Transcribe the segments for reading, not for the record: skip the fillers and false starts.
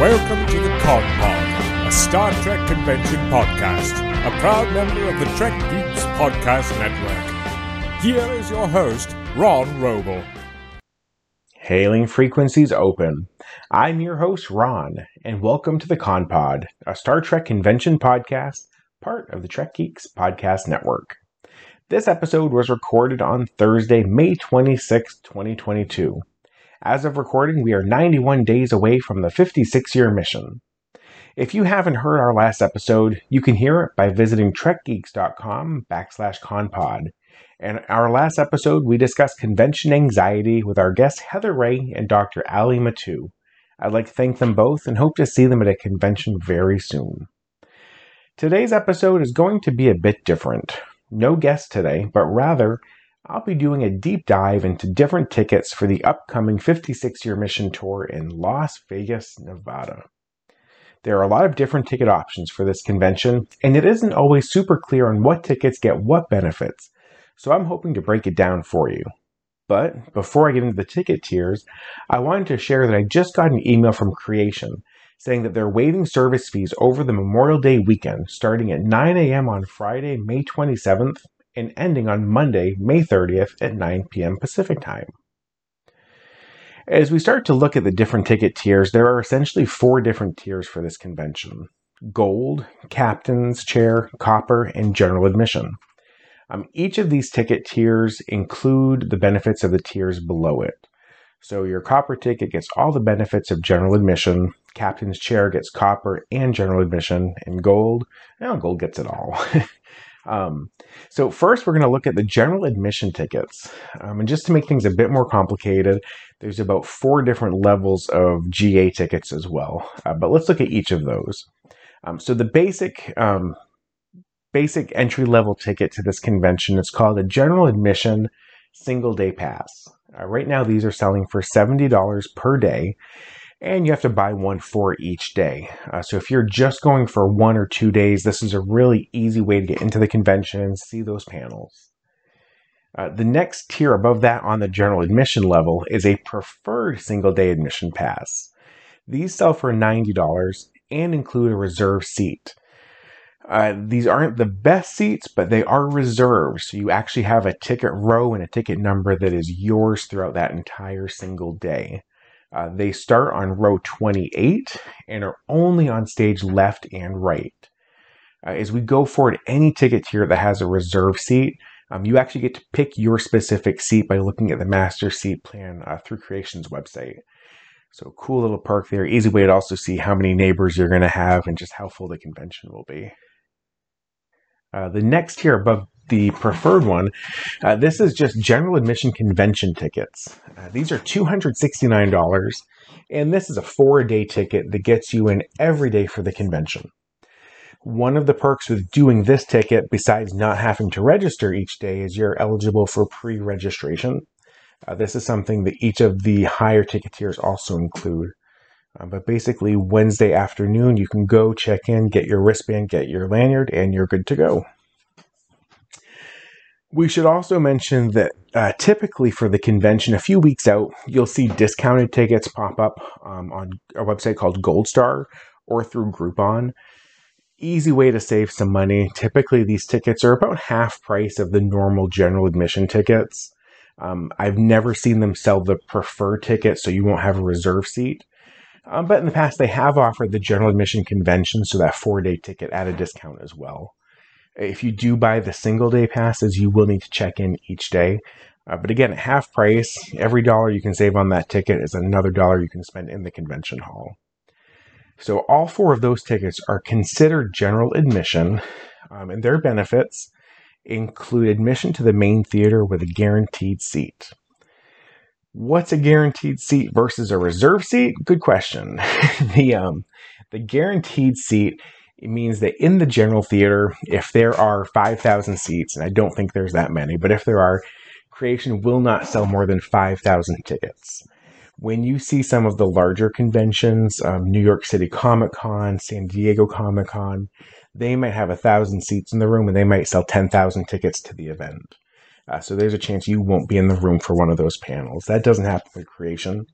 Welcome to the Con Pod, a Star Trek convention podcast, a proud member of the Trek Geeks Podcast Network. Here is your host, Ron Robel. Hailing frequencies open. I'm your host, Ron, and welcome to the Con Pod, a Star Trek convention podcast, part of the Trek Geeks Podcast Network. This episode was recorded on Thursday, May 26, 2022. As of recording, we are 91 days away from the 56-year mission. If you haven't heard our last episode, you can hear it by visiting trekgeeks.com/conpod. In our last episode, we discussed convention anxiety with our guests Heather Ray and Dr. Ali Matu. I'd like to thank them both and hope to see them at a convention very soon. Today's episode is going to be a bit different. No guest today, but rather, I'll be doing a deep dive into different tickets for the upcoming 56-year mission tour in Las Vegas, Nevada. There are a lot of different ticket options for this convention, and it isn't always super clear on what tickets get what benefits, so I'm hoping to break it down for you. But before I get into the ticket tiers, I wanted to share that I just got an email from Creation saying that they're waiving service fees over the Memorial Day weekend starting at 9 a.m. on Friday, May 27th, and ending on Monday, May 30th at 9 p.m. Pacific time. As we start to look at the different ticket tiers, there are essentially four different tiers for this convention: Gold, Captain's Chair, Copper, and General Admission. Each of these ticket tiers include the benefits of the tiers below it. So your Copper ticket gets all the benefits of General Admission, Captain's Chair gets Copper and General Admission, and Gold, well, Gold gets it all. So first we're going to look at the general admission tickets. And just to make things a bit more complicated, there's about four different levels of GA tickets as well. But let's look at each of those. So the basic entry-level ticket to this convention is called a general admission single-day pass. Right now these are selling for $70 per day, and you have to buy one for each day. So if you're just going for 1 or 2 days, this is a really easy way to get into the convention and see those panels. The next tier above that on the general admission level is a preferred single-day admission pass. These sell for $90 and include a reserve seat. These aren't the best seats, but they are reserved, so you actually have a ticket row and a ticket number that is yours throughout that entire single day. They start on row 28 and are only on stage left and right. As we go forward, any ticket tier that has a reserve seat, you actually get to pick your specific seat by looking at the master seat plan through Creation's website. So cool little perk there. Easy way to also see how many neighbors you're going to have and just how full the convention will be. The next tier above the preferred one, this is just general admission convention tickets. These are $269, and this is a 4-day ticket that gets you in every day for the convention. One of the perks with doing this ticket, besides not having to register each day, is you're eligible for pre-registration. This is something that each of the higher ticket tiers also include. But basically, Wednesday afternoon, you can go check in, get your wristband, get your lanyard, and you're good to go. We should also mention that typically for the convention, a few weeks out, you'll see discounted tickets pop up on a website called Gold Star or through Groupon. Easy way to save some money. Typically, these tickets are about half price of the normal general admission tickets. I've never seen them sell the preferred ticket, so you won't have a reserve seat. But in the past, they have offered the general admission convention, so that 4-day ticket at a discount as well. If you do buy the single-day passes, you will need to check in each day. But again, at half price, every dollar you can save on that ticket is another dollar you can spend in the convention hall. So all four of those tickets are considered general admission, and their benefits include admission to the main theater with a guaranteed seat. What's a guaranteed seat versus a reserve seat? Good question. The guaranteed seat, it means that in the general theater, if there are 5,000 seats, and I don't think there's that many, but if there are, Creation will not sell more than 5,000 tickets. When you see some of the larger conventions, New York City Comic Con, San Diego Comic Con, they might have 1,000 seats in the room and they might sell 10,000 tickets to the event. So there's a chance you won't be in the room for one of those panels. That doesn't happen with Creation.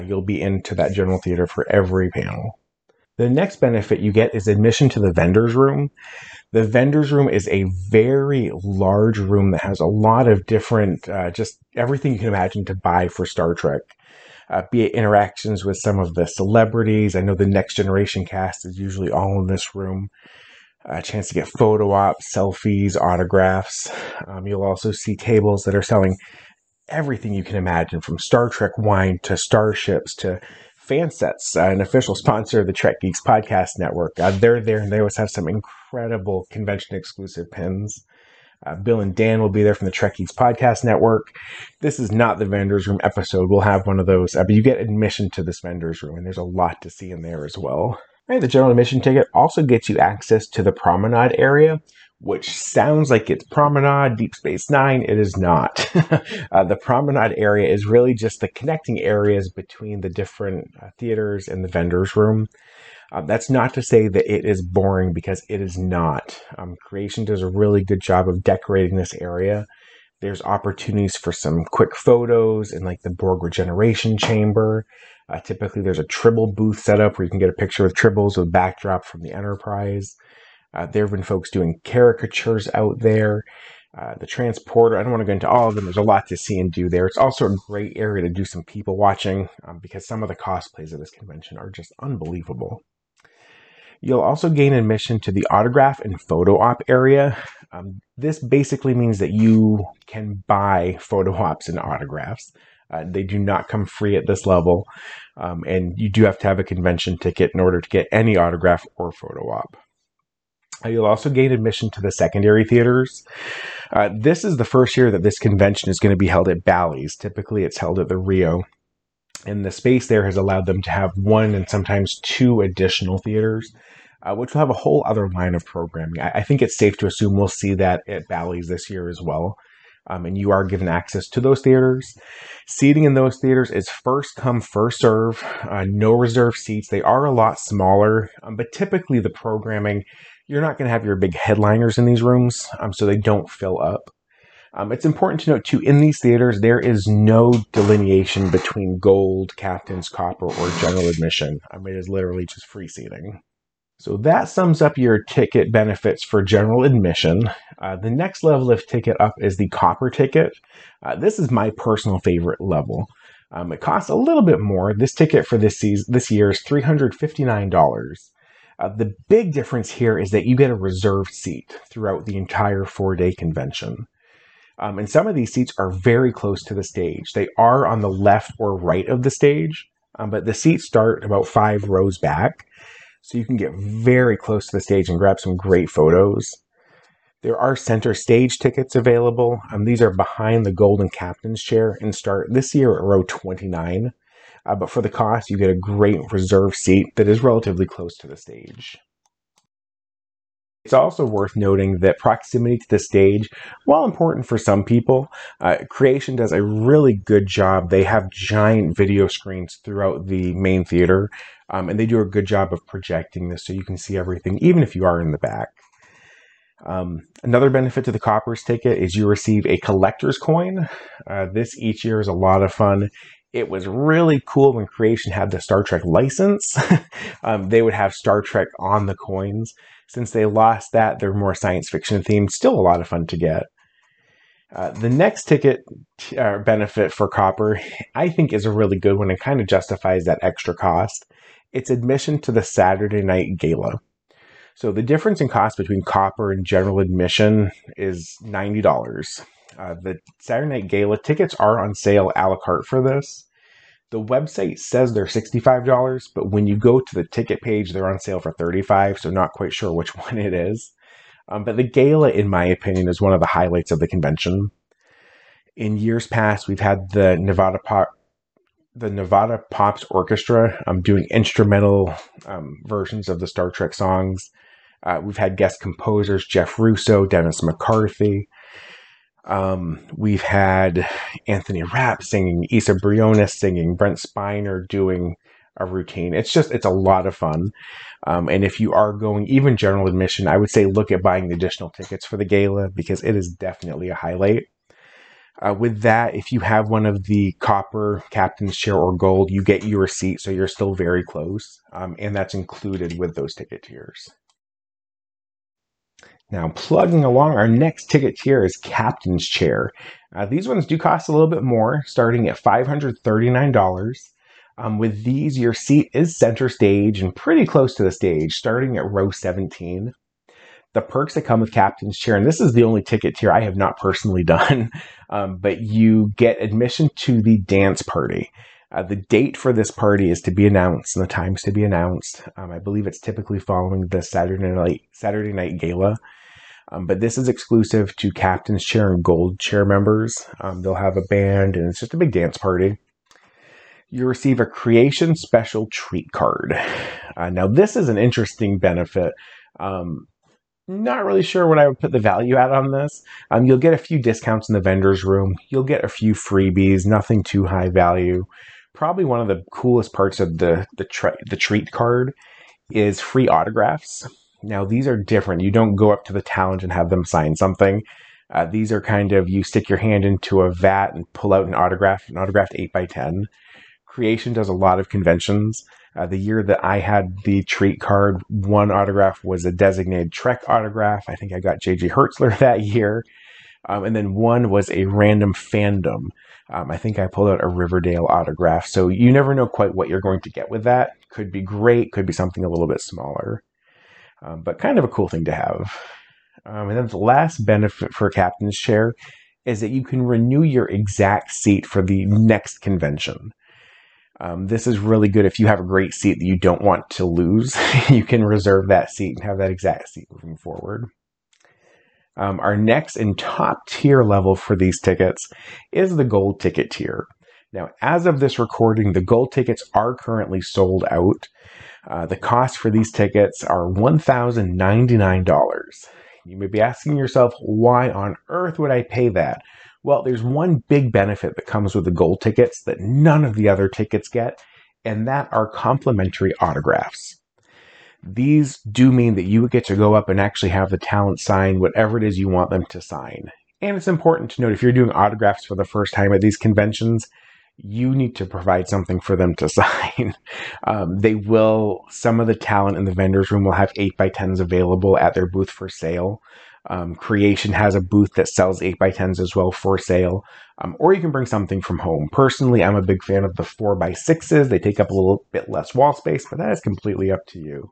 You'll be into that general theater for every panel. The next benefit you get is admission to the vendor's room. The vendor's room is a very large room that has a lot of different, just everything you can imagine to buy for Star Trek. Be it interactions with some of the celebrities. I know the Next Generation cast is usually all in this room. A chance to get photo ops, selfies, autographs. You'll also see tables that are selling everything you can imagine, from Star Trek wine to starships to fan sets. An official sponsor of the Trek Geeks Podcast Network. They're there, and they always have some incredible convention exclusive pins. Bill and Dan will be there from the Trek Geeks Podcast Network. This is not the vendors room episode. We'll have one of those, but you get admission to this vendors room, and there's a lot to see in there as well. All right, the general admission ticket also gets you access to the promenade area, which sounds like it's Promenade, Deep Space Nine. It is not. The Promenade area is really just the connecting areas between the different theaters and the vendor's room. That's not to say that it is boring, because it is not. Creation does a really good job of decorating this area. There's opportunities for some quick photos in like the Borg Regeneration Chamber. Typically, there's a Tribble booth set up where you can get a picture with Tribbles with backdrop from the Enterprise. There have been folks doing caricatures out there. The transporter, I don't want to go into all of them. There's a lot to see and do there. It's also a great area to do some people watching, because some of the cosplays of this convention are just unbelievable. You'll also gain admission to the autograph and photo op area. This basically means that you can buy photo ops and autographs. They do not come free at this level, and you do have to have a convention ticket in order to get any autograph or photo op. You'll also gain admission to the secondary theaters. This is the first year that this convention is going to be held at Bally's. Typically, it's held at the Rio. And the space there has allowed them to have one and sometimes two additional theaters, which will have a whole other line of programming. I think it's safe to assume we'll see that at Bally's this year as well. And you are given access to those theaters. Seating in those theaters is first come, first serve. No reserve seats. They are a lot smaller, but typically the programming, you're not going to have your big headliners in these rooms, so they don't fill up. It's important to note, too, in these theaters, there is no delineation between gold, captain's, copper, or general admission. It is literally just free seating. So that sums up your ticket benefits for general admission. The next level of ticket up is the copper ticket. This is my personal favorite level. It costs a little bit more. This ticket for this year is $359. The big difference here is that you get a reserved seat throughout the entire four-day convention. And some of these seats are very close to the stage. They are on the left or right of the stage, but the seats start about 5 rows back. So you can get very close to the stage and grab some great photos. There are center stage tickets available. These are behind the golden captain's chair and start this year at row 29. But for the cost, you get a great reserve seat that is relatively close to the stage. It's also worth noting that proximity to the stage, while important for some people, Creation does a really good job. They have giant video screens throughout the main theater, and they do a good job of projecting this so you can see everything, even if you are in the back. Another benefit to the Copper's ticket is you receive a collector's coin. This each year is a lot of fun. It was really cool when Creation had the Star Trek license. They would have Star Trek on the coins. Since they lost that, they're more science fiction themed. Still a lot of fun to get. The next ticket benefit for Copper, I think, is a really good one and kind of justifies that extra cost. It's admission to the Saturday night gala. So the difference in cost between Copper and general admission is $90. The Saturday Night Gala tickets are on sale a la carte for this. The website says they're $65, but when you go to the ticket page, they're on sale for $35, so not quite sure which one it is. But the gala, in my opinion, is one of the highlights of the convention. In years past, we've had the Nevada Pops Orchestra doing instrumental versions of the Star Trek songs. We've had guest composers Jeff Russo, Dennis McCarthy. We've had Anthony Rapp singing, Issa Briones singing, Brent Spiner doing a routine. It's a lot of fun. And if you are going even general admission, I would say look at buying the additional tickets for the gala because it is definitely a highlight. With that, if you have one of the copper captain's chair or gold, you get your seat, so you're still very close, and that's included with those ticket tiers. Now, plugging along, our next ticket tier is captain's chair. These ones do cost a little bit more, starting at $539. With these, your seat is center stage and pretty close to the stage, starting at row 17. The perks that come with captain's chair, and this is the only ticket tier I have not personally done, but you get admission to the dance party. The date for this party is to be announced and the time's to be announced. I believe it's typically following the Saturday night gala. But this is exclusive to captain's chair and gold chair members. They'll have a band and it's just a big dance party. You receive a Creation special treat card. Now this is an interesting benefit. Not really sure what I would put the value at on this. You'll get a few discounts in the vendor's room. You'll get a few freebies, nothing too high value. Probably one of the coolest parts of the treat card is free autographs. Now these are different. You don't go up to the talent and have them sign something. These are kind of, you stick your hand into a vat and pull out an autographed 8x10. Creation does a lot of conventions. The year that I had the treat card, one autograph was a designated Trek autograph. I think I got J.G. Hertzler that year. And then one was a random fandom. I think I pulled out a Riverdale autograph. So you never know quite what you're going to get with that. Could be great, could be something a little bit smaller. But kind of a cool thing to have. And then the last benefit for captain's chair is that you can renew your exact seat for the next convention. This is really good if you have a great seat that you don't want to lose. You can reserve that seat and have that exact seat moving forward. Our next and top tier level for these tickets is the gold ticket tier. Now, as of this recording, the gold tickets are currently sold out. The cost for these tickets are $1,099. You may be asking yourself, why on earth would I pay that? Well, there's one big benefit that comes with the gold tickets that none of the other tickets get, and that are complimentary autographs. These do mean that you get to go up and actually have the talent sign whatever it is you want them to sign. And it's important to note, if you're doing autographs for the first time at these conventions, you need to provide something for them to sign. Some of the talent in the vendor's room will have 8x10s available at their booth for sale. Creation has a booth that sells 8x10s as well for sale, or you can bring something from home. Personally, I'm a big fan of the 4x6s. They take up a little bit less wall space, but that is completely up to you.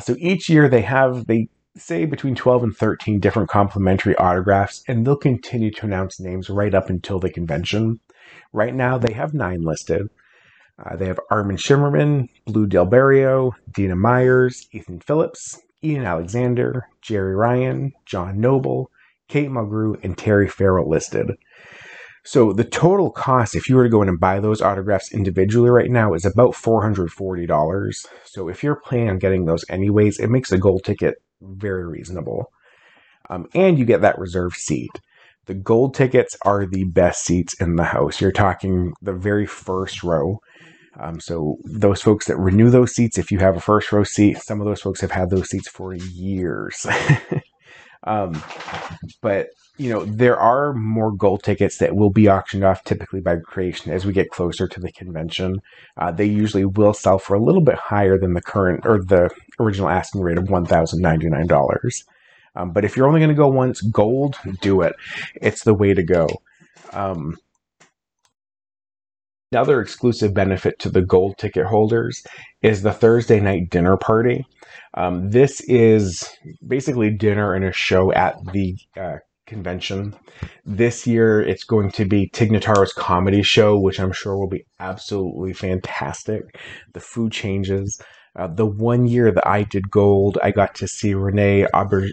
So each year they say between 12 and 13 different complimentary autographs, and they'll continue to announce names right up until the convention. Right now they have 9 listed. They have Armin Shimmerman, Blue Del Barrio, Dina Myers, Ethan Phillips, Ian Alexander, Jerry Ryan, John Noble, Kate Mulgrew, and Terry Farrell listed. So the total cost, if you were to go in and buy those autographs individually right now, is about $440. So if you're planning on getting those anyways, it makes a gold ticket very reasonable. And you get that reserved seat. The gold tickets are the best seats in the house. You're talking the very first row. So those folks that renew those seats, if you have a first row seat, some of those folks have had those seats for years. But, you know, there are more gold tickets that will be auctioned off typically by Creation as we get closer to the convention. They usually will sell for a little bit higher than the current or the original asking rate of $1,099. But if you're only going to go once, gold, do it. It's the way to go. Another exclusive benefit to the gold ticket holders is the Thursday night dinner party. This is basically dinner and a show at the convention. This year it's going to be Tig Notaro's comedy show, which I'm sure will be absolutely fantastic. The food changes. The one year that I did gold, I got to see Renee Aubert.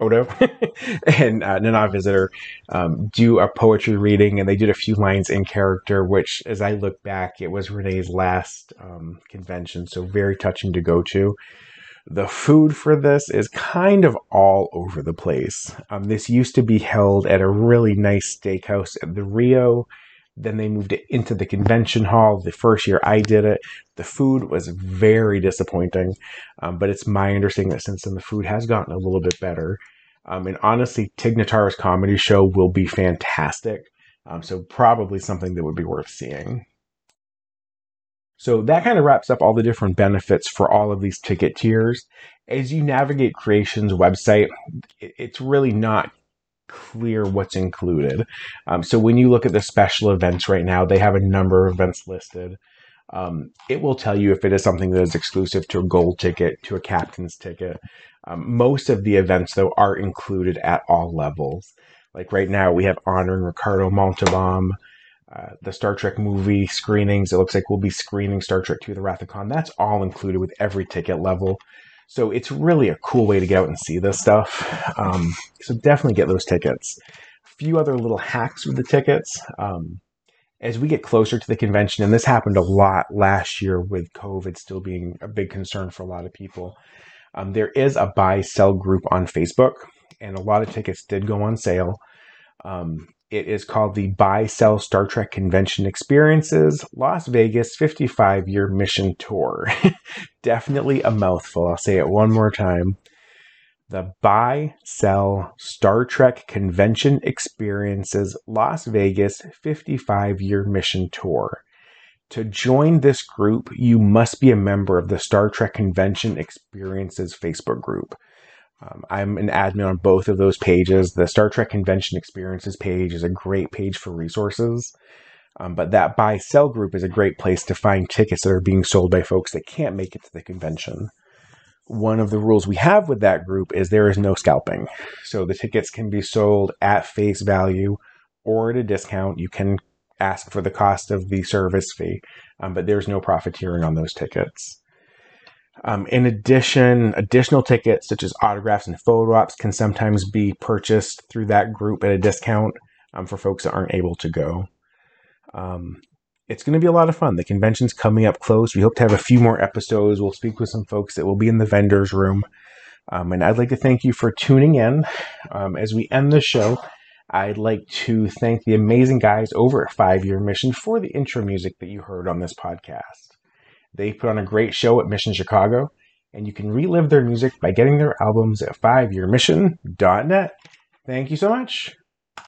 Odo and Nana Visitor do a poetry reading, and they did a few lines in character, which, as I look back, it was Renee's last convention, so very touching to go to. The food for this is kind of all over the place. This used to be held at a really nice steakhouse at the Rio. Then they moved it into the convention hall. The first year I did it, the food was very disappointing. But it's my understanding that since then the food has gotten a little bit better. And honestly, Tig Notaro's comedy show will be fantastic. So probably something that would be worth seeing. So that kind of wraps up all the different benefits for all of these ticket tiers. As you navigate Creation's website, it's really not clear what's included. So when you look at the special events right now, they have a number of events listed. It will tell you if it is something that is exclusive to a gold ticket, to a captain's ticket. Most of the events, though, are included at all levels. Like right now, we have honoring Ricardo Montalbán. The Star Trek movie screenings, it looks like we'll be screening Star Trek II: The Wrath of Khan. That's all included with every ticket level. So it's really a cool way to get out and see this stuff. So definitely get those tickets. A few other little hacks with the tickets. As we get closer to the convention, and this happened a lot last year with COVID still being a big concern for a lot of people, there is a buy-sell group on Facebook, and a lot of tickets did go on sale. It is called the Buy Sell Star Trek Convention Experiences Las Vegas 55 Year Mission Tour. Definitely a mouthful. I'll say it one more time. The Buy Sell Star Trek Convention Experiences Las Vegas 55 Year Mission Tour. To join this group, you must be a member of the Star Trek Convention Experiences Facebook group. I'm an admin on both of those pages. The Star Trek Convention Experiences page is a great page for resources, but that buy-sell group is a great place to find tickets that are being sold by folks that can't make it to the convention. One of the rules we have with that group is there is no scalping. So the tickets can be sold at face value or at a discount. You can ask for the cost of the service fee, but there's no profiteering on those tickets. In addition, additional tickets such as autographs and photo ops can sometimes be purchased through that group at a discount for folks that aren't able to go. It's going to be a lot of fun. The convention's coming up close. We hope to have a few more episodes. We'll speak with some folks that will be in the vendors room. And I'd like to thank you for tuning in. As we end the show, I'd like to thank the amazing guys over at 5 Year Mission for the intro music that you heard on this podcast. They put on a great show at Mission Chicago, and you can relive their music by getting their albums at 5yearmission.net. Thank you so much.